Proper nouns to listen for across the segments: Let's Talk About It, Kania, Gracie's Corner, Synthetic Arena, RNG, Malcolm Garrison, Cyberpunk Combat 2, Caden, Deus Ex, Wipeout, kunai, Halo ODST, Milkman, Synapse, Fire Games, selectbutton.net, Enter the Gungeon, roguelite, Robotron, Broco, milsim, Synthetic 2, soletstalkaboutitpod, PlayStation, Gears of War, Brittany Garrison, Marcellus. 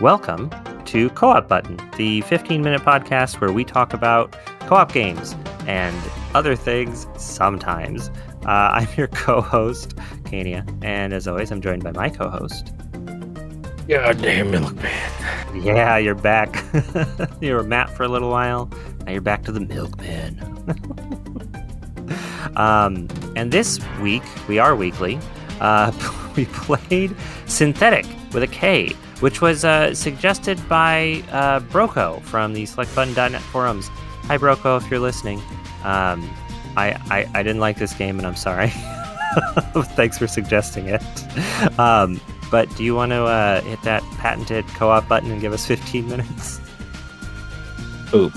Welcome to Co-op Button, the 15-minute podcast where we talk about co-op games and other things sometimes. I'm your co-host, Kania, and as always, I'm joined by my co-host. Goddamn Milkman. Yeah, you're back. You were Matt for a little while. Now you're back to the Milkman. And this week, we are weekly. We played Synthetic with a K, which was suggested by Broco from the selectbutton.net forums. Hi, Broco, if you're listening. I didn't like this game, and I'm sorry. Thanks for suggesting it. But do you want to hit that patented co-op button and give us 15 minutes? Oop.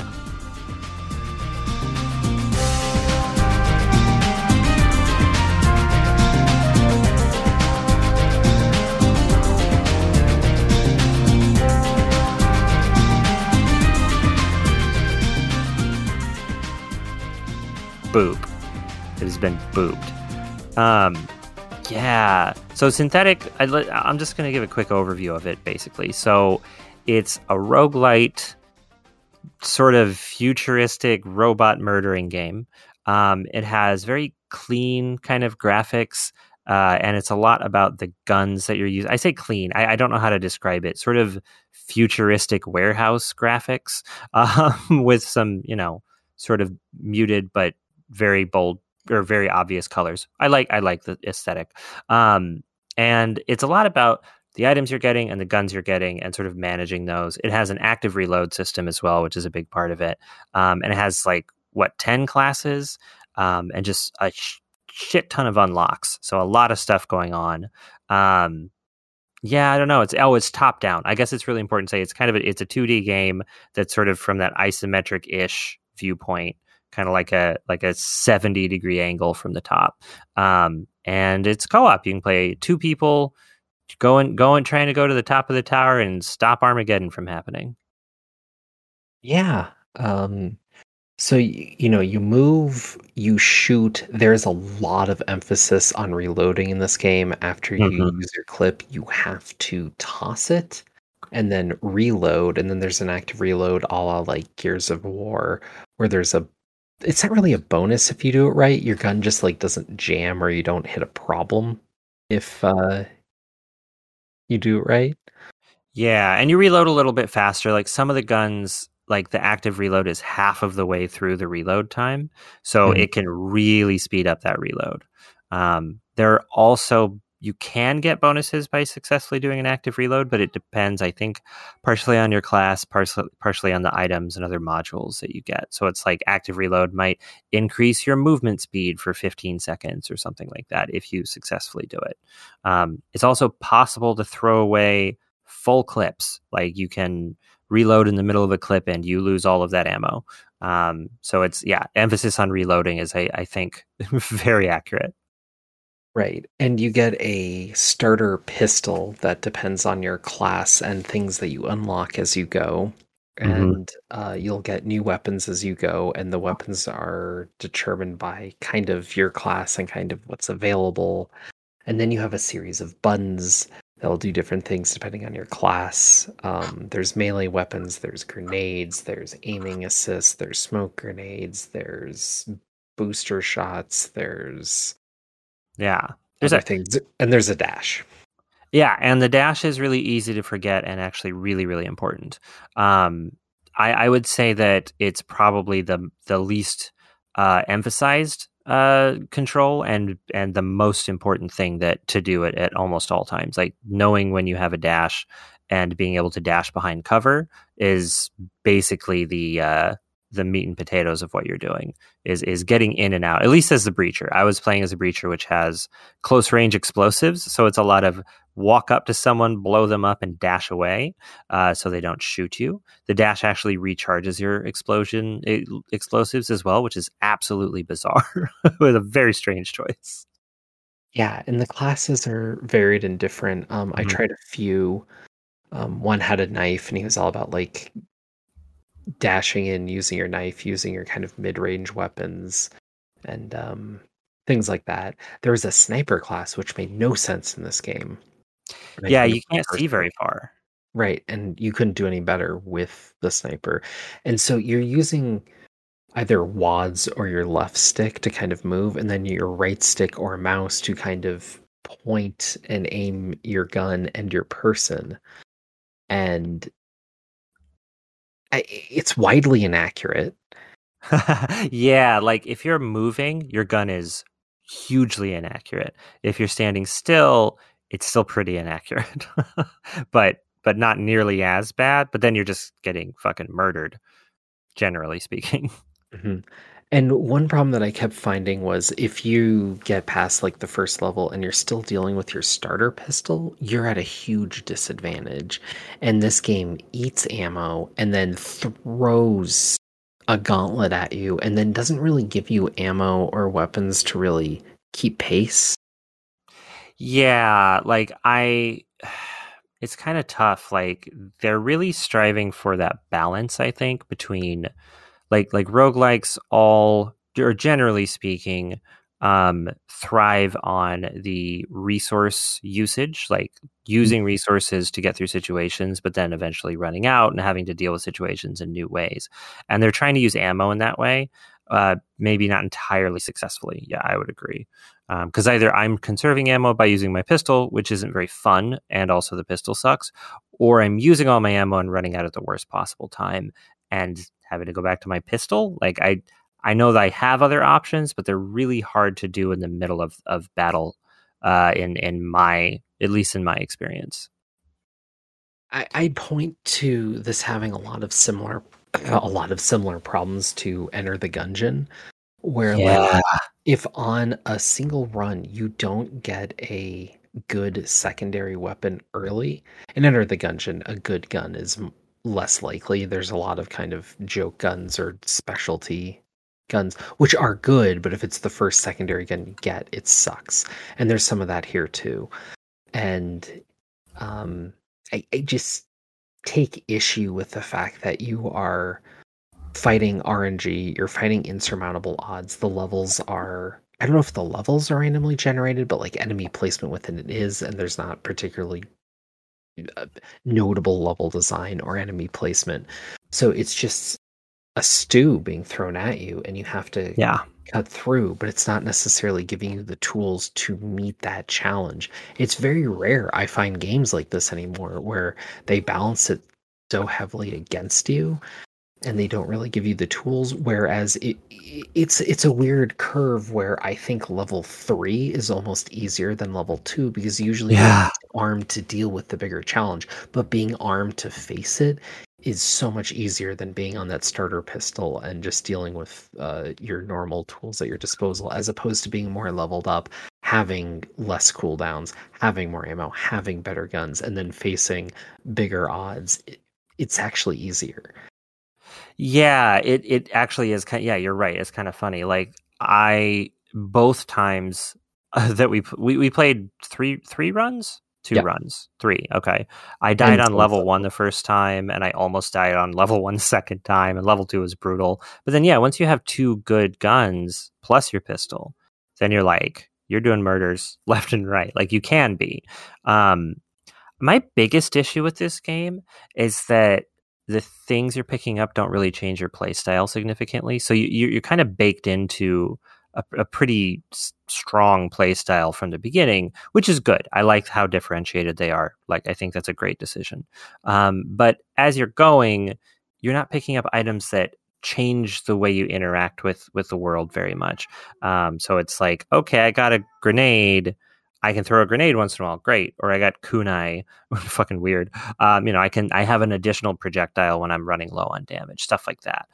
Boop. It has been booped. Yeah. So Synthetic, I'm just going to give a quick overview of it, basically. So it's a roguelite, sort of futuristic robot murdering game. It has very clean kind of graphics, and it's a lot about the guns that you're using. I say clean. I don't know how to describe it. Sort of futuristic warehouse graphics with some, sort of muted but very bold or very obvious colors. I like the aesthetic. And it's a lot about the items you're getting and the guns you're getting and sort of managing those. It has an active reload system as well, which is a big part of it. And it has 10 classes, and just a shit ton of unlocks. So a lot of stuff going on. Yeah, I don't know. It's top down. I guess it's really important to say it's kind of, it's a 2D game that's sort of from that isometric ish viewpoint, kind of like a 70 degree angle from the top, and it's co-op. You can play two people going trying to go to the top of the tower and stop Armageddon from happening. So you move, you shoot. There's a lot of emphasis on reloading in this game. After you use your clip, you have to toss it and then reload, and then there's an active reload a la like Gears of War, where it's not really a bonus if you do it right. Your gun just doesn't jam, or you don't hit a problem if you do it right. Yeah, and you reload a little bit faster. Some of the guns, the active reload is half of the way through the reload time, so it can really speed up that reload. There are also, you can get bonuses by successfully doing an active reload, but it depends, I think, partially on your class, partially on the items and other modules that you get. So it's active reload might increase your movement speed for 15 seconds or something like that if you successfully do it. It's also possible to throw away full clips. You can reload in the middle of a clip and you lose all of that ammo. So it's, emphasis on reloading is, I think, very accurate. Right. And you get a starter pistol that depends on your class and things that you unlock as you go. And you'll get new weapons as you go. And the weapons are determined by kind of your class and kind of what's available. And then you have a series of buttons that'll do different things depending on your class. There's melee weapons, there's grenades, there's aiming assist, there's smoke grenades, there's booster shots, there's... Yeah, there's things, and there's a dash. Yeah, and the dash is really easy to forget and actually really, really important. I would say that it's probably the least emphasized control and the most important thing that to do it at almost all times. Knowing when you have a dash and being able to dash behind cover is basically the meat and potatoes of what you're doing is getting in and out, at least as the breacher. I was playing as a breacher, which has close range explosives. So it's a lot of walk up to someone, blow them up and dash away so they don't shoot you. The dash actually recharges your explosives as well, which is absolutely bizarre with a very strange choice. Yeah. And the classes are varied and different. I tried a few. One had a knife and he was all about dashing in, using your knife, using your kind of mid-range weapons, and things like that. There was a sniper class, which made no sense in this game. Yeah, you can't see very far. Right, and you couldn't do any better with the sniper. And so you're using either WADs or your left stick to kind of move, and then your right stick or mouse to kind of point and aim your gun and your person. And it's widely inaccurate. Yeah, like if you're moving, your gun is hugely inaccurate. If you're standing still, it's still pretty inaccurate. But not nearly as bad. But then you're just getting fucking murdered, generally speaking. Mm-hmm. And one problem that I kept finding was if you get past like the first level and you're still dealing with your starter pistol, you're at a huge disadvantage. And this game eats ammo and then throws a gauntlet at you and then doesn't really give you ammo or weapons to really keep pace. Yeah, like it's kind of tough. Like they're really striving for that balance, I think, between like roguelikes generally speaking, thrive on the resource usage, like using resources to get through situations, but then eventually running out and having to deal with situations in new ways. And they're trying to use ammo in that way, maybe not entirely successfully. Yeah, I would agree. Because either I'm conserving ammo by using my pistol, which isn't very fun, and also the pistol sucks, or I'm using all my ammo and running out at the worst possible time and having to go back to my pistol. Like I know that I have other options, but they're really hard to do in the middle of battle. At least in my experience, I point to this having a lot of similar problems to Enter the Gungeon, where like if on a single run you don't get a good secondary weapon early, in Enter the Gungeon, a good gun is less likely. There's a lot of kind of joke guns or specialty guns, which are good, but if it's the first secondary gun you get, it sucks. And there's some of that here too. And I just take issue with the fact that you are fighting RNG, you're fighting insurmountable odds. The levels are, I don't know if the levels are randomly generated, but like enemy placement within it is, and there's not particularly notable level design or enemy placement. So it's just a stew being thrown at you, and you have to cut through, but it's not necessarily giving you the tools to meet that challenge. It's very rare I find games like this anymore where they balance it so heavily against you and they don't really give you the tools, whereas it's a weird curve where I think level 3 is almost easier than level 2 because usually you're armed to deal with the bigger challenge, but being armed to face it is so much easier than being on that starter pistol and just dealing with your normal tools at your disposal, as opposed to being more leveled up, having less cooldowns, having more ammo, having better guns, and then facing bigger odds. It's actually easier. Yeah, it actually is. Kind of, yeah, you're right. It's kind of funny. Like both times that we played three runs. Two runs, three. Okay. I died on level 1 the first time, and I almost died on level 1 the second time, and level 2 was brutal. But then, yeah, once you have two good guns plus your pistol, then you're like, you're doing murders left and right. Like you can be. My biggest issue with this game is that the things you're picking up don't really change your playstyle significantly. So you're kind of baked into a pretty strong play style from the beginning, which is good. I like how differentiated they are. Like, I think that's a great decision. But as you're going, you're not picking up items that change the way you interact with the world very much. So it's like, okay, I got a grenade. I can throw a grenade once in a while. Great. Or I got kunai. Fucking weird. I have an additional projectile when I'm running low on damage, stuff like that.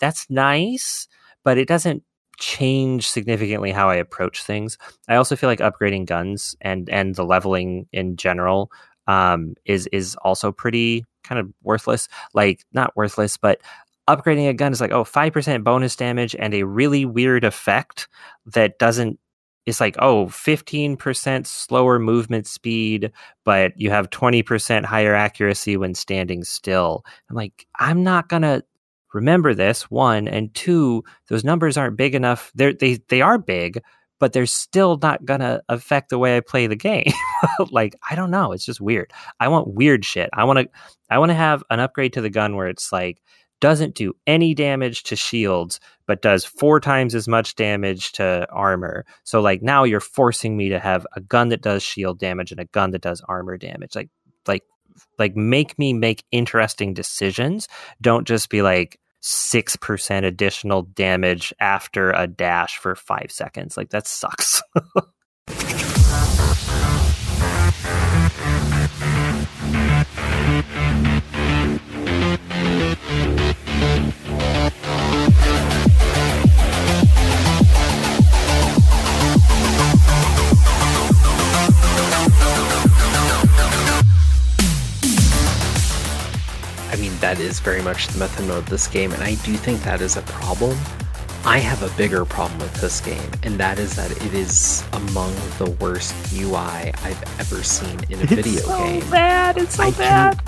That's nice, but it doesn't change significantly how I approach things. I also feel like upgrading guns and the leveling in general is also pretty kind of worthless. Like, not worthless, but upgrading a gun is like, oh, 5% bonus damage and a really weird effect that doesn't. It's like, oh, 15% slower movement speed, but you have 20% higher accuracy when standing still. I'm like, I'm not gonna remember this, one, and two, those numbers aren't big enough. They are big, but they're still not going to affect the way I play the game. Like, I don't know. It's just weird. I want weird shit. I want to have an upgrade to the gun where it's like, doesn't do any damage to shields, but does 4 times as much damage to armor. So like now you're forcing me to have a gun that does shield damage and a gun that does armor damage. Like make me make interesting decisions. Don't just be like 6% additional damage after a dash for 5 seconds. Like that sucks. That is very much the method mode of this game, and I do think that is a problem. I have a bigger problem with this game, and that is that it is among the worst UI I've ever seen in a video game. It's so bad, it's so bad.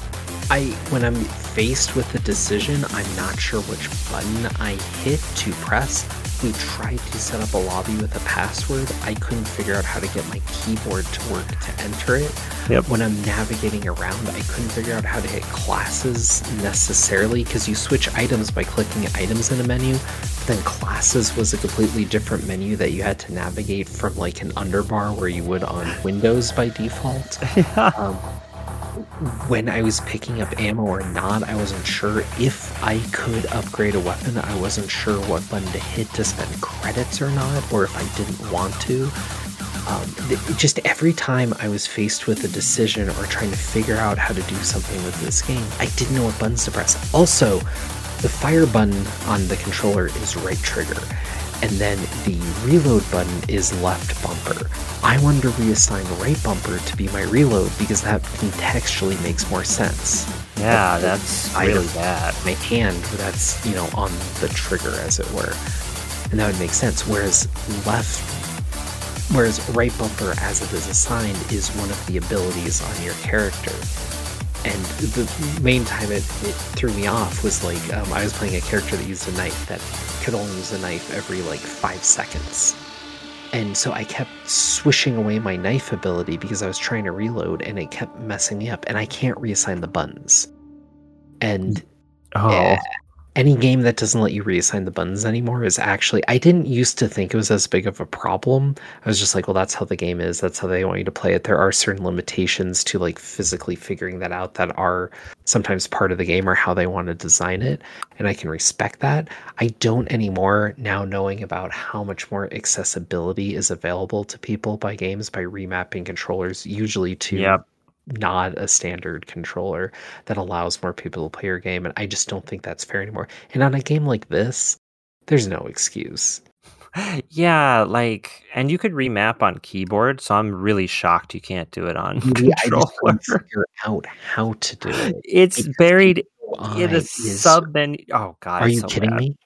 When I'm faced with a decision, I'm not sure which button I hit to press. We tried to set up a lobby with a password. I couldn't figure out how to get my keyboard to work to enter it. Yep. When I'm navigating around, I couldn't figure out how to hit classes necessarily, because you switch items by clicking items in a menu. But then classes was a completely different menu that you had to navigate from like an underbar where you would on Windows by default. Yeah. When I was picking up ammo or not, I wasn't sure. If I could upgrade a weapon, I wasn't sure what button to hit to spend credits or not, or if I didn't want to. Just every time I was faced with a decision or trying to figure out how to do something with this game, I didn't know what buttons to press. Also, the fire button on the controller is right trigger, and then the reload button is left bumper. I wanted to reassign right bumper to be my reload because that contextually makes more sense. Yeah, but that's really bad. My hand, that's, on the trigger, as it were. And that would make sense. Whereas right bumper, as it is assigned, is one of the abilities on your character. And the main time it threw me off was like, I was playing a character that used a knife that could only use a knife every like 5 seconds. And so I kept swishing away my knife ability because I was trying to reload and it kept messing me up, and I can't reassign the buttons. And any game that doesn't let you reassign the buttons anymore is actually, I didn't used to think it was as big of a problem. I was just like, well, that's how the game is. That's how they want you to play it. There are certain limitations to like physically figuring that out that are sometimes part of the game or how they want to design it. And I can respect that. I don't anymore, now knowing about how much more accessibility is available to people by games by remapping controllers, usually to... Yep. Not a standard controller that allows more people to play your game, and I just don't think that's fair anymore. And on a game like this, there's no excuse. Yeah, like, and you could remap on keyboard, so I'm really shocked you can't do it on controller. I just can't figure out how to do it. It's buried in a sub menu. Oh god, are you kidding me?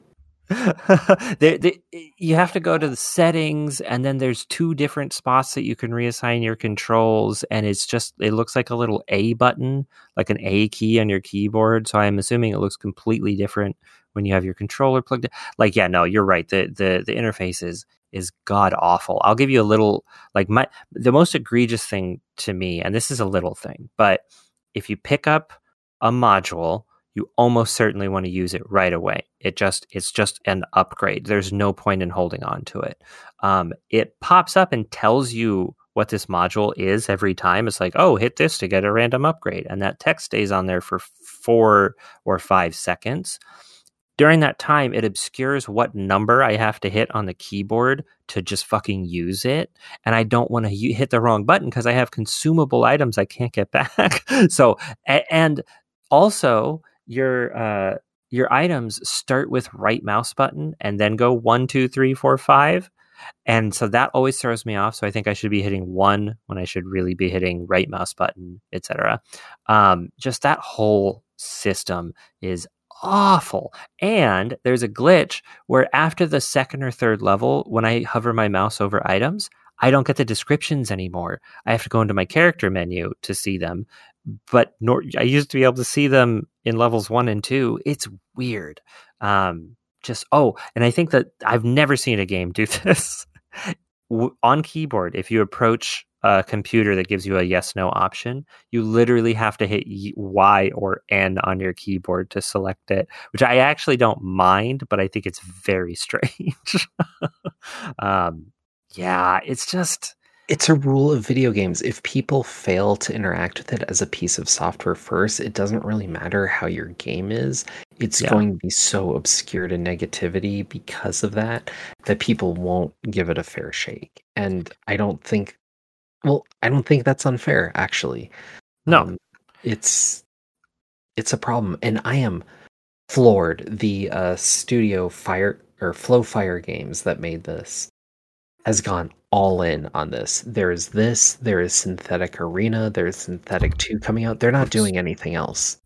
You have to go to the settings, and then there's 2 different spots that you can reassign your controls, and it looks like a little A button, like an A key on your keyboard. So I'm assuming it looks completely different when you have your controller plugged in. Like, yeah, no, you're right. The interface is god awful. I'll give you a little, like, the most egregious thing to me, and this is a little thing, but if you pick up a module, you almost certainly want to use it right away. It's just an upgrade. There's no point in holding on to it. It pops up and tells you what this module is every time. It's like, oh, hit this to get a random upgrade. And that text stays on there for 4 or 5 seconds. During that time, it obscures what number I have to hit on the keyboard to just fucking use it. And I don't want to hit the wrong button because I have consumable items I can't get back. So, and also... Your items start with right mouse button and then go 1, 2, 3, 4, 5. And so that always throws me off. So I think I should be hitting 1 when I should really be hitting right mouse button, etc. Just that whole system is awful. And there's a glitch where after the 2nd or 3rd level, when I hover my mouse over items, I don't get the descriptions anymore. I have to go into my character menu to see them. But I used to be able to see them in levels 1 and 2. It's weird. And I think that I've never seen a game do this. on keyboard, if you approach a computer that gives you a yes, no option, you literally have to hit Y or N on your keyboard to select it, which I actually don't mind, but I think it's very strange. Yeah, it's just... It's a rule of video games. If people fail to interact with it as a piece of software first, it doesn't really matter how your game is. It's going to be so obscured in negativity because of that, that people won't give it a fair shake. And I don't think, well, I don't think that's unfair, actually. No. It's a problem. And I am floored. The studio Fire Games that made this has gone all in on this. There is Synthetic Arena, there's Synthetic 2 coming out. They're not doing anything else.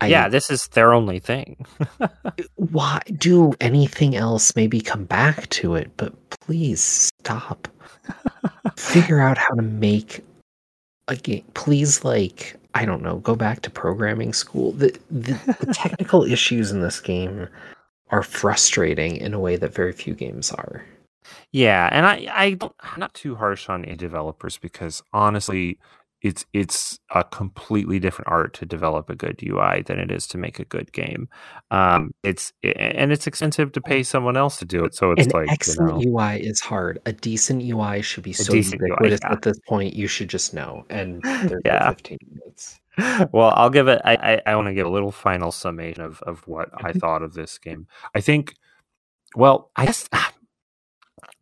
This is their only thing. Why do anything else? Maybe come back to it, but please stop. Figure out how to make a game. Please, like, I don't know, go back to programming school. The technical issues in this game are frustrating in a way that very few games are. Yeah, and I'm not too harsh on indie developers because honestly, it's a completely different art to develop a good UI than it is to make a good game. It's expensive to pay someone else to do it. So it's excellent UI is hard. A decent UI should be so ubiquitous at this point. You should just know. And there's 15 minutes. Well, I'll give it. I want to give a little final summation of what I thought of this game. I think. Well, I guess.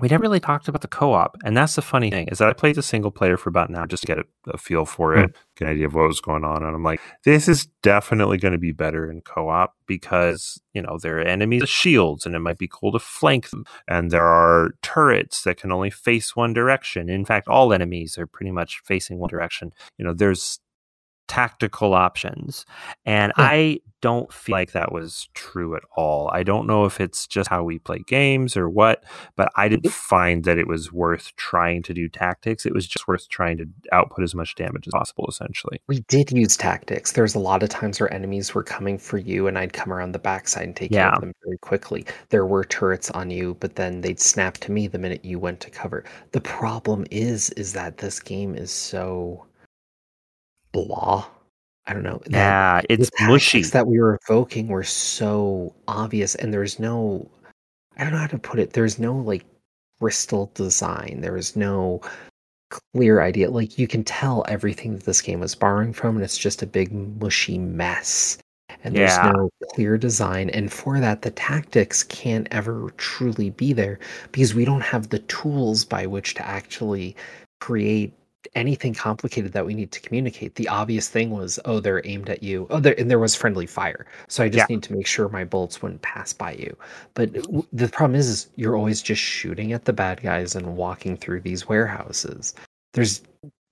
We never really talked about the co-op, and that's the funny thing, is that I played the single player for about an hour just to get a feel for it, get an idea of what was going on, and I'm like, this is definitely going to be better in co-op because, you know, there are enemies with shields, and it might be cool to flank them, and there are turrets that can only face one direction. In fact, all enemies are pretty much facing one direction. You know, there's tactical options, and I don't feel like that was true at all. I don't know if it's just how we play games or what, but I didn't find that it was worth trying to do tactics. It was just worth trying to output as much damage as possible, essentially. We did use tactics. There's a lot of times where enemies were coming for you, and I'd come around the backside and take care of them very quickly. There were turrets on you, but then they'd snap to me the minute you went to cover. The problem is that this game is so... blah. I don't know. Yeah, it's mushy. That we were evoking were so obvious, and there's no, I don't know how to put it. There's no like crystal design. There is no clear idea. Like you can tell everything that this game was borrowing from, and it's just a big mushy mess. And there's no clear design. And for that, the tactics can't ever truly be there because we don't have the tools by which to actually create anything complicated that we need to communicate. The obvious thing was, oh, they're aimed at you. Oh, and there was friendly fire. So I just need to make sure my bullets wouldn't pass by you. But the problem is you're always just shooting at the bad guys and walking through these warehouses. There's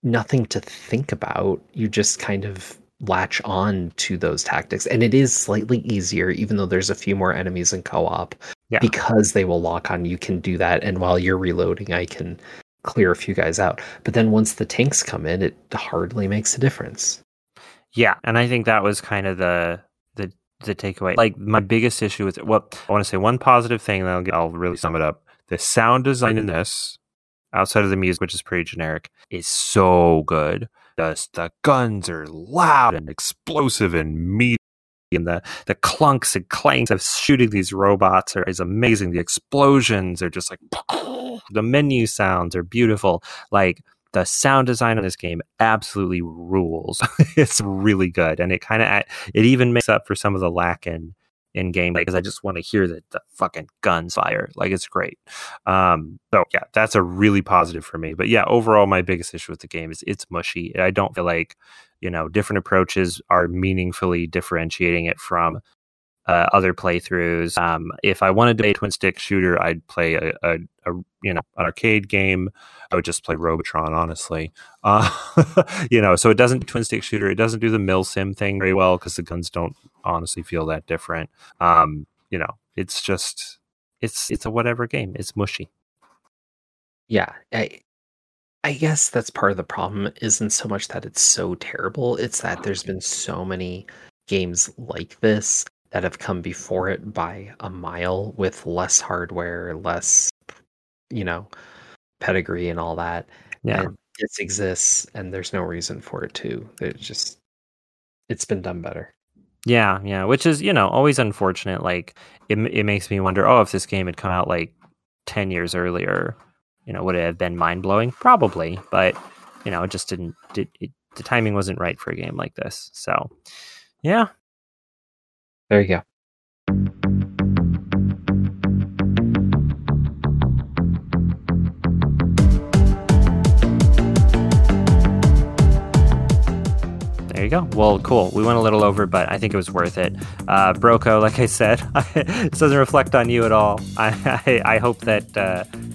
nothing to think about. You just kind of latch on to those tactics. And it is slightly easier, even though there's a few more enemies in co-op, because they will lock on. You can do that. And while you're reloading, I can clear a few guys out, but then once the tanks come in, it hardly makes a difference. Yeah, and I think that was kind of the takeaway. Like my biggest issue with it, well, I want to say one positive thing, and then I'll really sum it up. The sound design in this, outside of the music, which is pretty generic, is so good. The guns are loud and explosive and meaty, and the clunks and clanks of shooting these robots is amazing. The explosions are just like. The menu sounds are beautiful. Like the sound design of this game absolutely rules. It's really good, and it kind of even makes up for some of the lack in game because I just want to hear the fucking guns fire. Like it's great. So yeah, that's a really positive for me. But yeah, overall, my biggest issue with the game is it's mushy. I don't feel like different approaches are meaningfully differentiating it from. Other playthroughs. If I wanted to play a twin stick shooter, I'd play an arcade game. I would just play Robotron, honestly. So it doesn't twin stick shooter. It doesn't do the milsim thing very well because the guns don't honestly feel that different. It's just it's a whatever game. It's mushy. Yeah, I guess that's part of the problem. Isn't so much that it's so terrible. It's that there's been so many games like this. That have come before it by a mile with less hardware, less, pedigree and all that. Yeah. And this exists and there's no reason for it to. It's been done better. Yeah, yeah, which is, you know, always unfortunate. Like, it makes me wonder, if this game had come out, like, 10 years earlier, you know, would it have been mind-blowing? Probably, but, you know, it just the timing wasn't right for a game like this. So, yeah. There you go. There you go. Well, cool. We went a little over, but I think it was worth it. Broco, like I said, it doesn't reflect on you at all. I hope that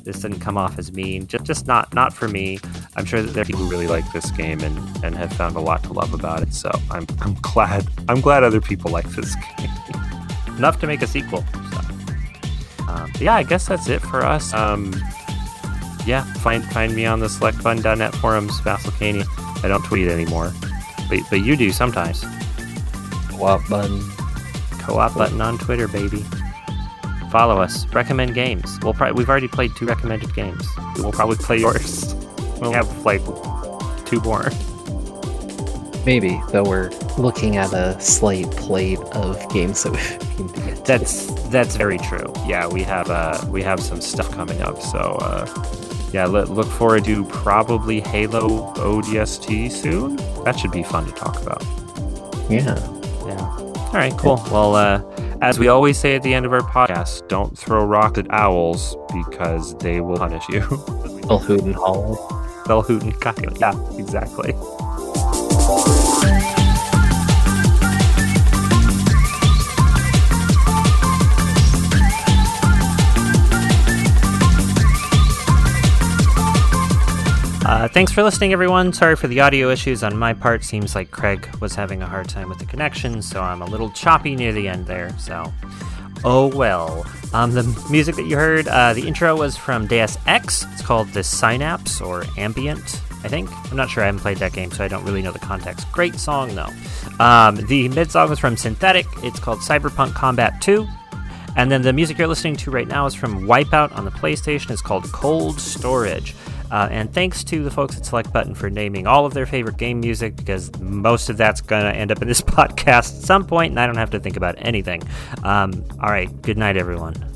this didn't come off as mean. Just not for me. I'm sure that there are people who really like this game and have found a lot to love about it. So I'm glad other people like this game enough to make a sequel. So. Yeah, I guess that's it for us. Yeah, find me on the selectbutton.net forums, Vassilkania. I don't tweet anymore. But you do sometimes. Co-op button. Co-op button on Twitter, baby. Follow us. Recommend games. We've already played 2 recommended games. We'll probably play yours. We'll have like 2 more. Maybe, though we're looking at a slight plate of games that we've been to. That's very true. Yeah, we have some stuff coming up. So yeah, look forward to probably Halo ODST soon. That should be fun to talk about. Yeah. Yeah. All right, cool. Well, as we always say at the end of our podcast, don't throw rocks at owls because they will punish you. They'll hoot and howl. They'll hoot and cackle. Yeah, exactly. Thanks for listening, everyone. Sorry for the audio issues on my part. Seems like Craig was having a hard time with the connection, so I'm a little choppy near the end there. So, oh well. The music that you heard, the intro was from Deus Ex. It's called the Synapse or Ambient, I think. I'm not sure. I haven't played that game, so I don't really know the context. Great song, though. The mid-song was from Synthetic. It's called Cyberpunk Combat 2. And then the music you're listening to right now is from Wipeout on the PlayStation. It's called Cold Storage. And thanks to the folks at Select Button for naming all of their favorite game music, because most of that's going to end up in this podcast at some point, and I don't have to think about anything. All right, good night, everyone.